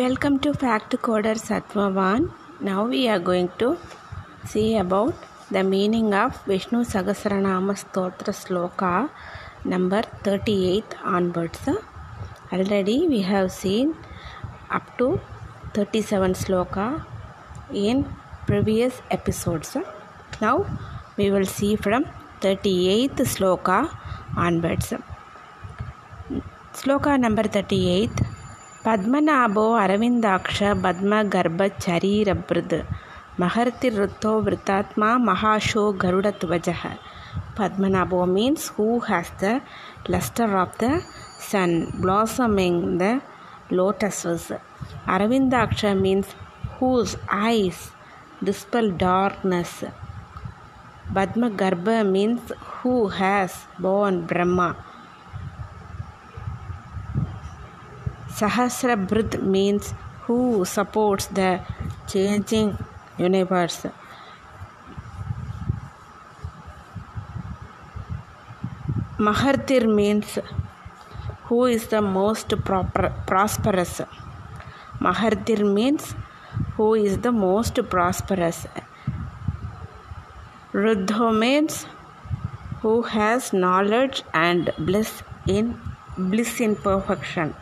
Welcome to Fact Coder Sattva 1. Now we are going to see about the meaning of Vishnu Sahasranama Stotra Sloka number 38 onwards. Already we have seen up to 37 sloka in previous episodes. Now we will see from 38th sloka onwards. Sloka number 38. Padmanabho Aravindaksha Padmagarbha Sharira Brid Mahartir Ruddho Vriddhatma Mahaksho Garudat Vajaha. Padmanabho means who has the luster of the sun, blossoming the lotuses. Aravindaksha means whose eyes dispel darkness. Padmagarbha means who has born Brahma. Sahasra Bhrid means who supports the changing universe. Mahartir means who is the most prosperous. Mahartir means who is the most prosperous. Ruddho means who has knowledge and bliss in perfection.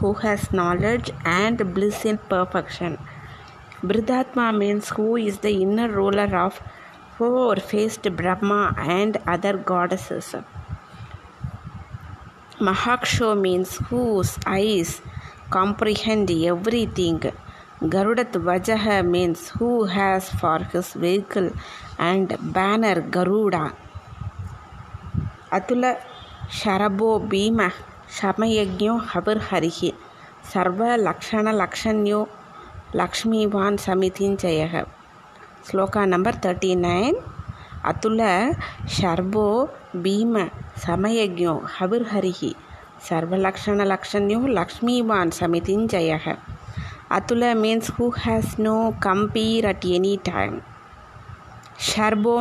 Who has knowledge and bliss in perfection. Vriddhatma means who is the inner ruler of four-faced Brahma and other goddesses. Mahaksho means whose eyes comprehend everything. Garudat Vajaha means who has for his vehicle and banner Garuda. Atula Sharabo Bhima Samayagnya Havar Harihi Sarva Lakshana Lakshanyo Lakshmi Van Samitin Jayaha. Sloka number 39. Atula Sharbo Bhima Samayagnya Havar Harihi Sarva Lakshana Lakshanyo Lakshmi Van Samitin Jayaha. Atula means who has no compare at any time. Sharbo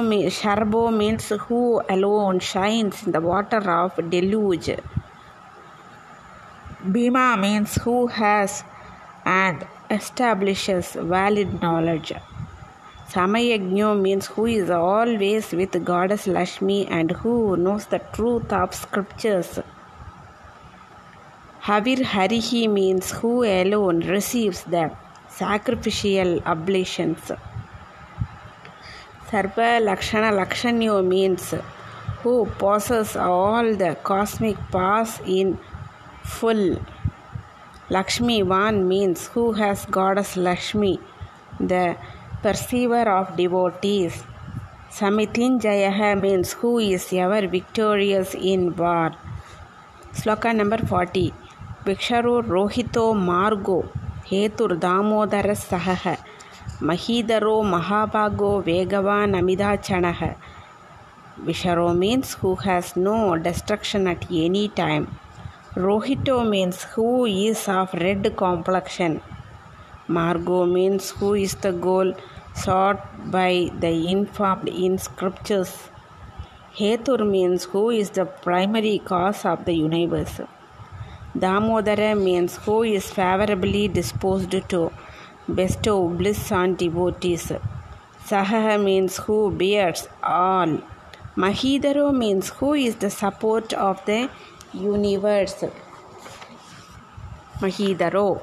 means who alone shines in the water of deluge. Bhima means who has and establishes valid knowledge. Samayagnya means who is always with Goddess Lakshmi and who knows the truth of scriptures. Havir Harihi means who alone receives the sacrificial oblations. Sarva Lakshana Lakshanyo means who possesses all the cosmic powers in full. Lakshmi Van means who has Goddess Lakshmi, the perceiver of devotees. Samitinjayaha means who is ever victorious in war. Sloka number 40. Viksharo Rohito Margo Hetur Damodara Sahaha Mahidaro Mahabhago Vegavan Amida Chanaha. Viksharo means who has no destruction at any time. Rohito means who is of red complexion. Margo means who is the goal sought by the informed in scriptures. Hetur means who is the primary cause of the universe. Damodara means who is favorably disposed to bestow bliss on devotees. Sahaha means who bears all. Mahidaro means who is the support of the universe. Mahidaro.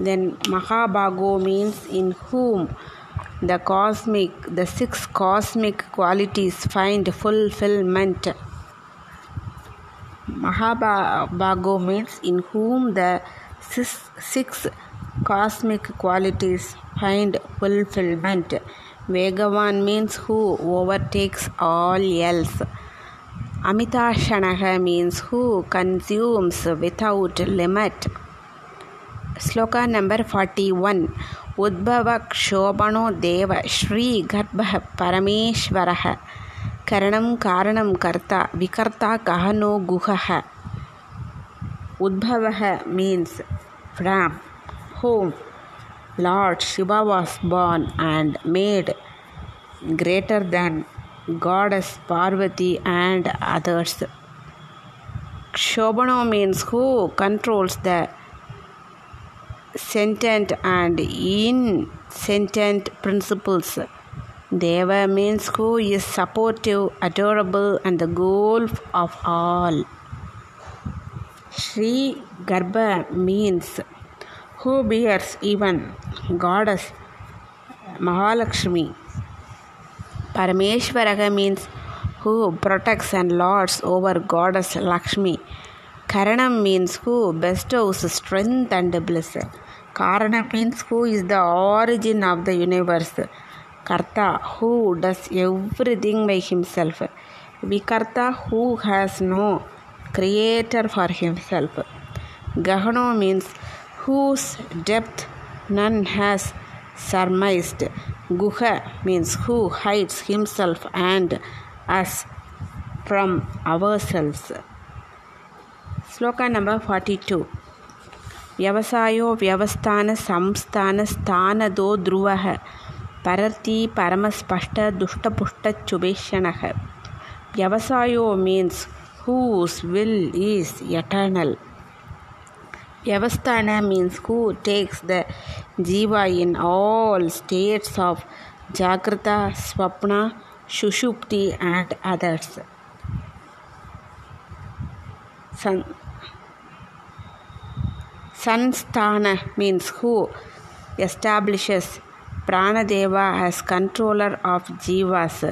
Then Mahabhago means in whom the six cosmic qualities find fulfillment. Mahabhago means in whom the six cosmic qualities find fulfillment. Vegavan means who overtakes all else. Amitashanaha means who consumes without limit. Sloka number 41. Udbhava Kshobano Deva Shri Garbha Parameshwaraha Karanam Karanam Karta Vikarta Kahano Guhaha. Udbhavaha means from whom Lord Shiva was born and made greater than Goddess Parvati and others. Kshobano means who controls the sentient and insentient principles. Deva means who is supportive, adorable and the goal of all. Shri Garbha means who bears even goddess Mahalakshmi. Parameshwaraga means who protects and lords over goddess Lakshmi. Karanam means who bestows strength and bliss. Karana means who is the origin of the universe. Karta, who does everything by himself. Vikarta, who has no creator for himself. Gahano means whose depth none has surmised. Guha means who hides himself and us from ourselves. Sloka number 42. Vyavasayo Vyavasthana Samsthana Sthanado Dhruvaha Parati Paramaspashta Dushtapushta Chubeshanaha. Vyavasayo means whose will is eternal. Vyavasthana means who takes the jiva in all states of Jagrata, Swapna, Shushupti and others. Sansthana means who establishes Pranadeva as controller of jivas.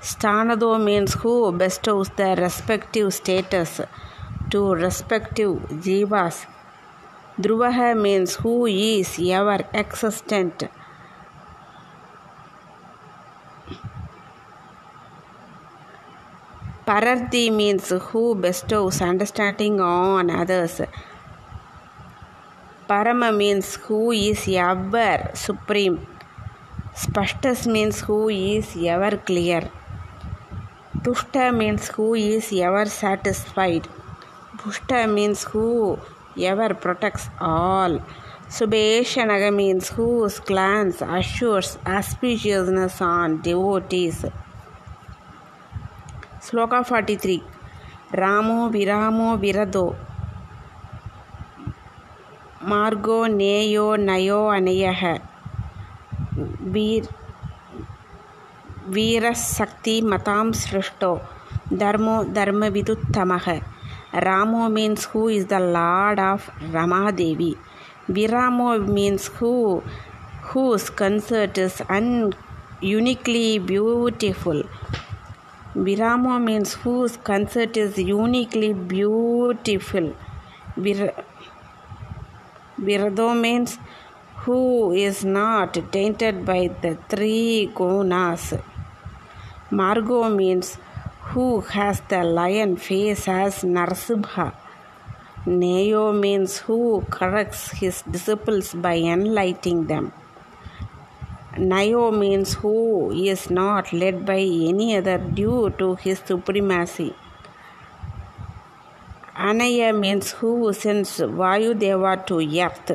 Sthanado means who bestows the respective status to respective jivas. Dhruvaha means who is ever existent. Pararthi means who bestows understanding on others. Parama means who is ever supreme. Spashtas means who is ever clear. Pushta means who is ever satisfied. Pushta means who ever protects all. Subheshanaga means whose glance assures auspiciousness on devotees. Sloka 43. Ramo Viramo Viradho Margo Nayo Nayo Anayaha Veera Sakti Matam Srishto Dharmo Dharma Viduttamaha. Ramo means who is the lord of Ramadevi. Viramo means whose concert is uniquely beautiful. Viramo means whose concert is uniquely beautiful. Viradho means who is not tainted by the three gunas. Margo means who has the lion face as Narasimha. Nayo means who corrects his disciples by enlightening them. Nayo means who is not led by any other due to his supremacy. Anaya means who sends Vayudeva to earth.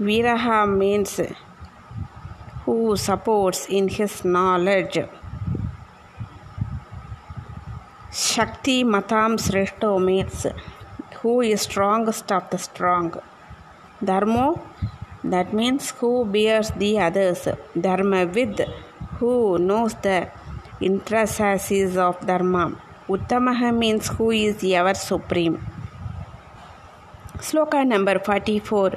Viraha means who supports in his knowledge. Shakti Matam Srishto means who is strongest of the strong. Dharmo, that means who bears the others. Dharma with who knows the intricacies of Dharma. Uttamaha means who is ever supreme. Sloka number 44.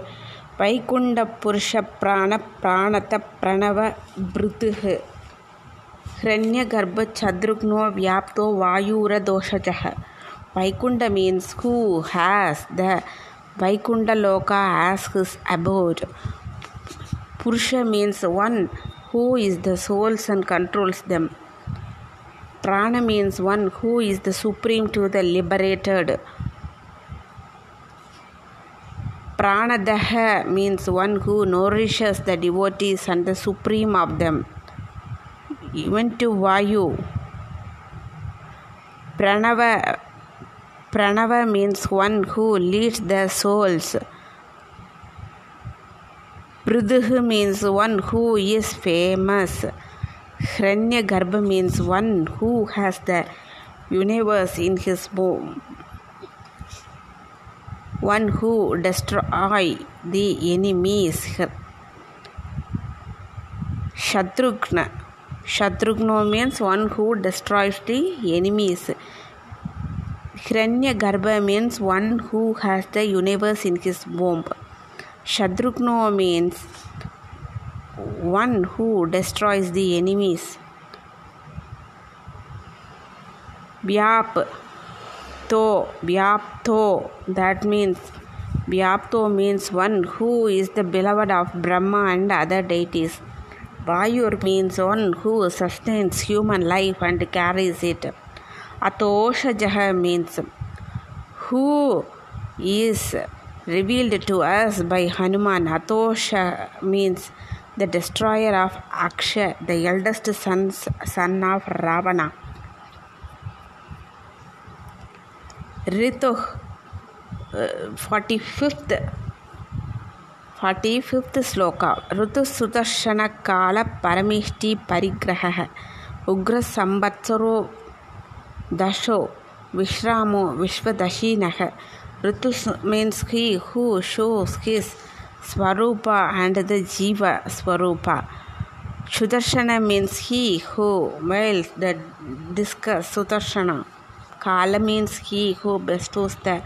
Vaikunta Purusha Prana Pranata Pranava Bhrituh Hiranyagarbha Shatrughna Vyapto Vayura Doshajaha. Vaikunta means who has the Vaikunta Loka as his abode. Purusha means one who is the souls and controls them. Prana means one who is the supreme to the liberated. Pranadaha means one who nourishes the devotees and the supreme of them. Even to Vayu. Pranava means one who leads the souls. Vriddhatma means one who is famous. Hiranyagarbha means one who has the universe in his womb. one who destroys the enemies. Shatrughna. Shatrughna means one who destroys the enemies. Hiranyagarbha means one who has the universe in his womb. Shatrughna means one who destroys the enemies. Vyapto, that means one who is the beloved of Brahma and other deities. Vayur means one who sustains human life and carries it. Athosha Jaha means who is revealed to us by Hanuman. Athosha means the destroyer of Aksha, the eldest son of Ravana. Ritu, 45th sloka. Ritu Sudarshana Kala Paramishti Parigraha Ugra Sambatsaro Dasho Vishramo Vishwadashinaha. Ritu means he who shows his Swarupa and the Jiva Swarupa. Sudarshana means he who wields the discus. Sudarshana. Kala means he who bestows the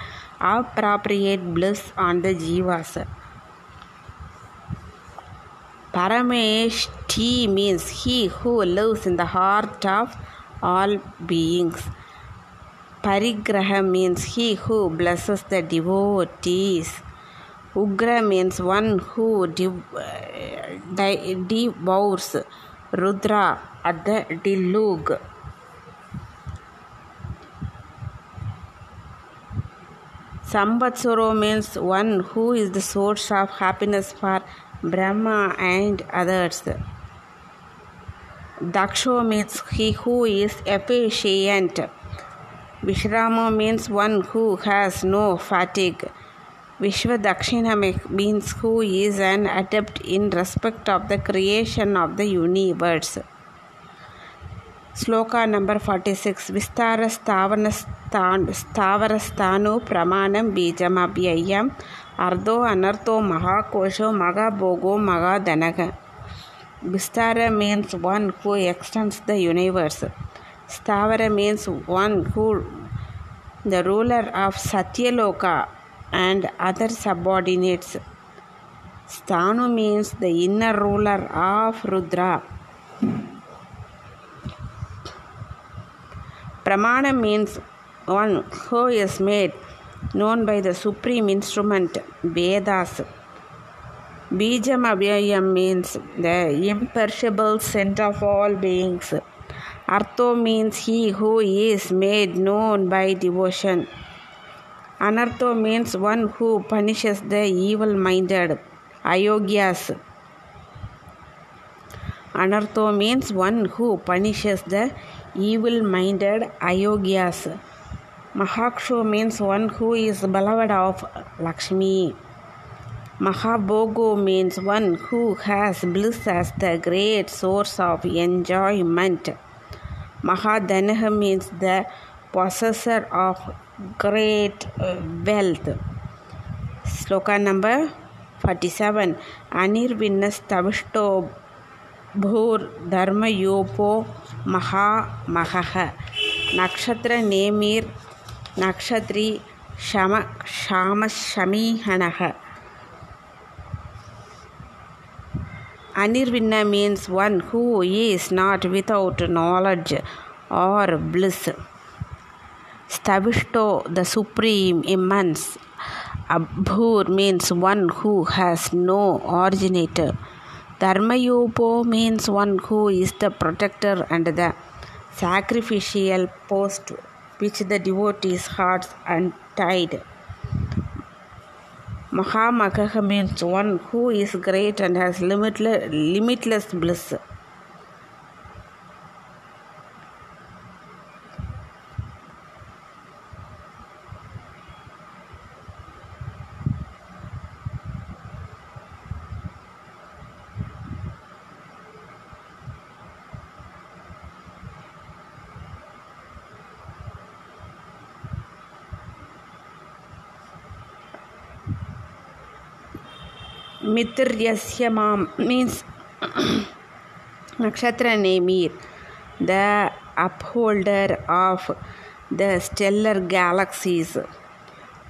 appropriate bliss on the jivas. Parameshti means he who lives in the heart of all beings. Parigraha means he who blesses the devotees. Ugra means one who devours Rudra at the deluge. Sambatsaro means one who is the source of happiness for Brahma and others. Daksho means he who is efficient. Vishramo means one who has no fatigue. Vishwadakshina means who is an adept in respect of the creation of the universe. Sloka number 46. Vistara Stavarasthanu Pramanam Bijamabhyayam Ardho Anartho Mahakosho Mahabhago Mahadanaga. Vistara means one who extends the universe. Stavara means one who, the ruler of Satyaloka and other subordinates. Sthanu means the inner ruler of Rudra. Pramana means one who is made known by the supreme instrument, Vedas. Bijam Avyayam means the imperishable center of all beings. Artho means he who is made known by devotion. Anartho means one who punishes the evil-minded, Ayogyas. Anartho means one who punishes the evil-minded Ayogyas. Mahaksho means one who is beloved of Lakshmi. Mahabhago means one who has bliss as the great source of enjoyment. Mahadanaha means the possessor of great wealth. Sloka number 47. Anirvinnas Tavishto Bhur Dharma Yopo Maha Mahaha Nakshatra Nemir Nakshatri Shama Shamihanaha. Anirvinna means one who is not without knowledge or bliss. Stavishto, the supreme, immense. Abhur means one who has no originator. Dharma Yopo means one who is the protector and the sacrificial post which the devotees' hearts untied. Mahamakaha means one who is great and has limitless bliss. Mitriyasyamam means Nakshatra Nemir, the upholder of the stellar galaxies.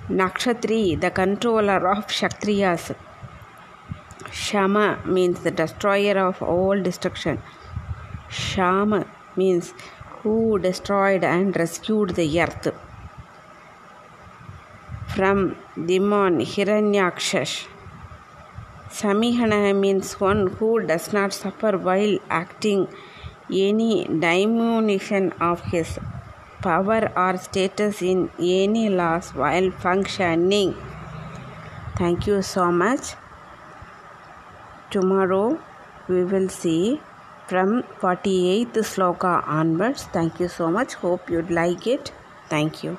Nakshatri, the controller of Kshatriyas. Shama means the destroyer of all destruction. Shama means who destroyed and rescued the earth from demon Hiranyakshash. Samihana means one who does not suffer while acting any diminution of his power or status in any loss while functioning. Thank you so much. Tomorrow we will see from 48th sloka onwards. Thank you so much. Hope you'd like it. Thank you.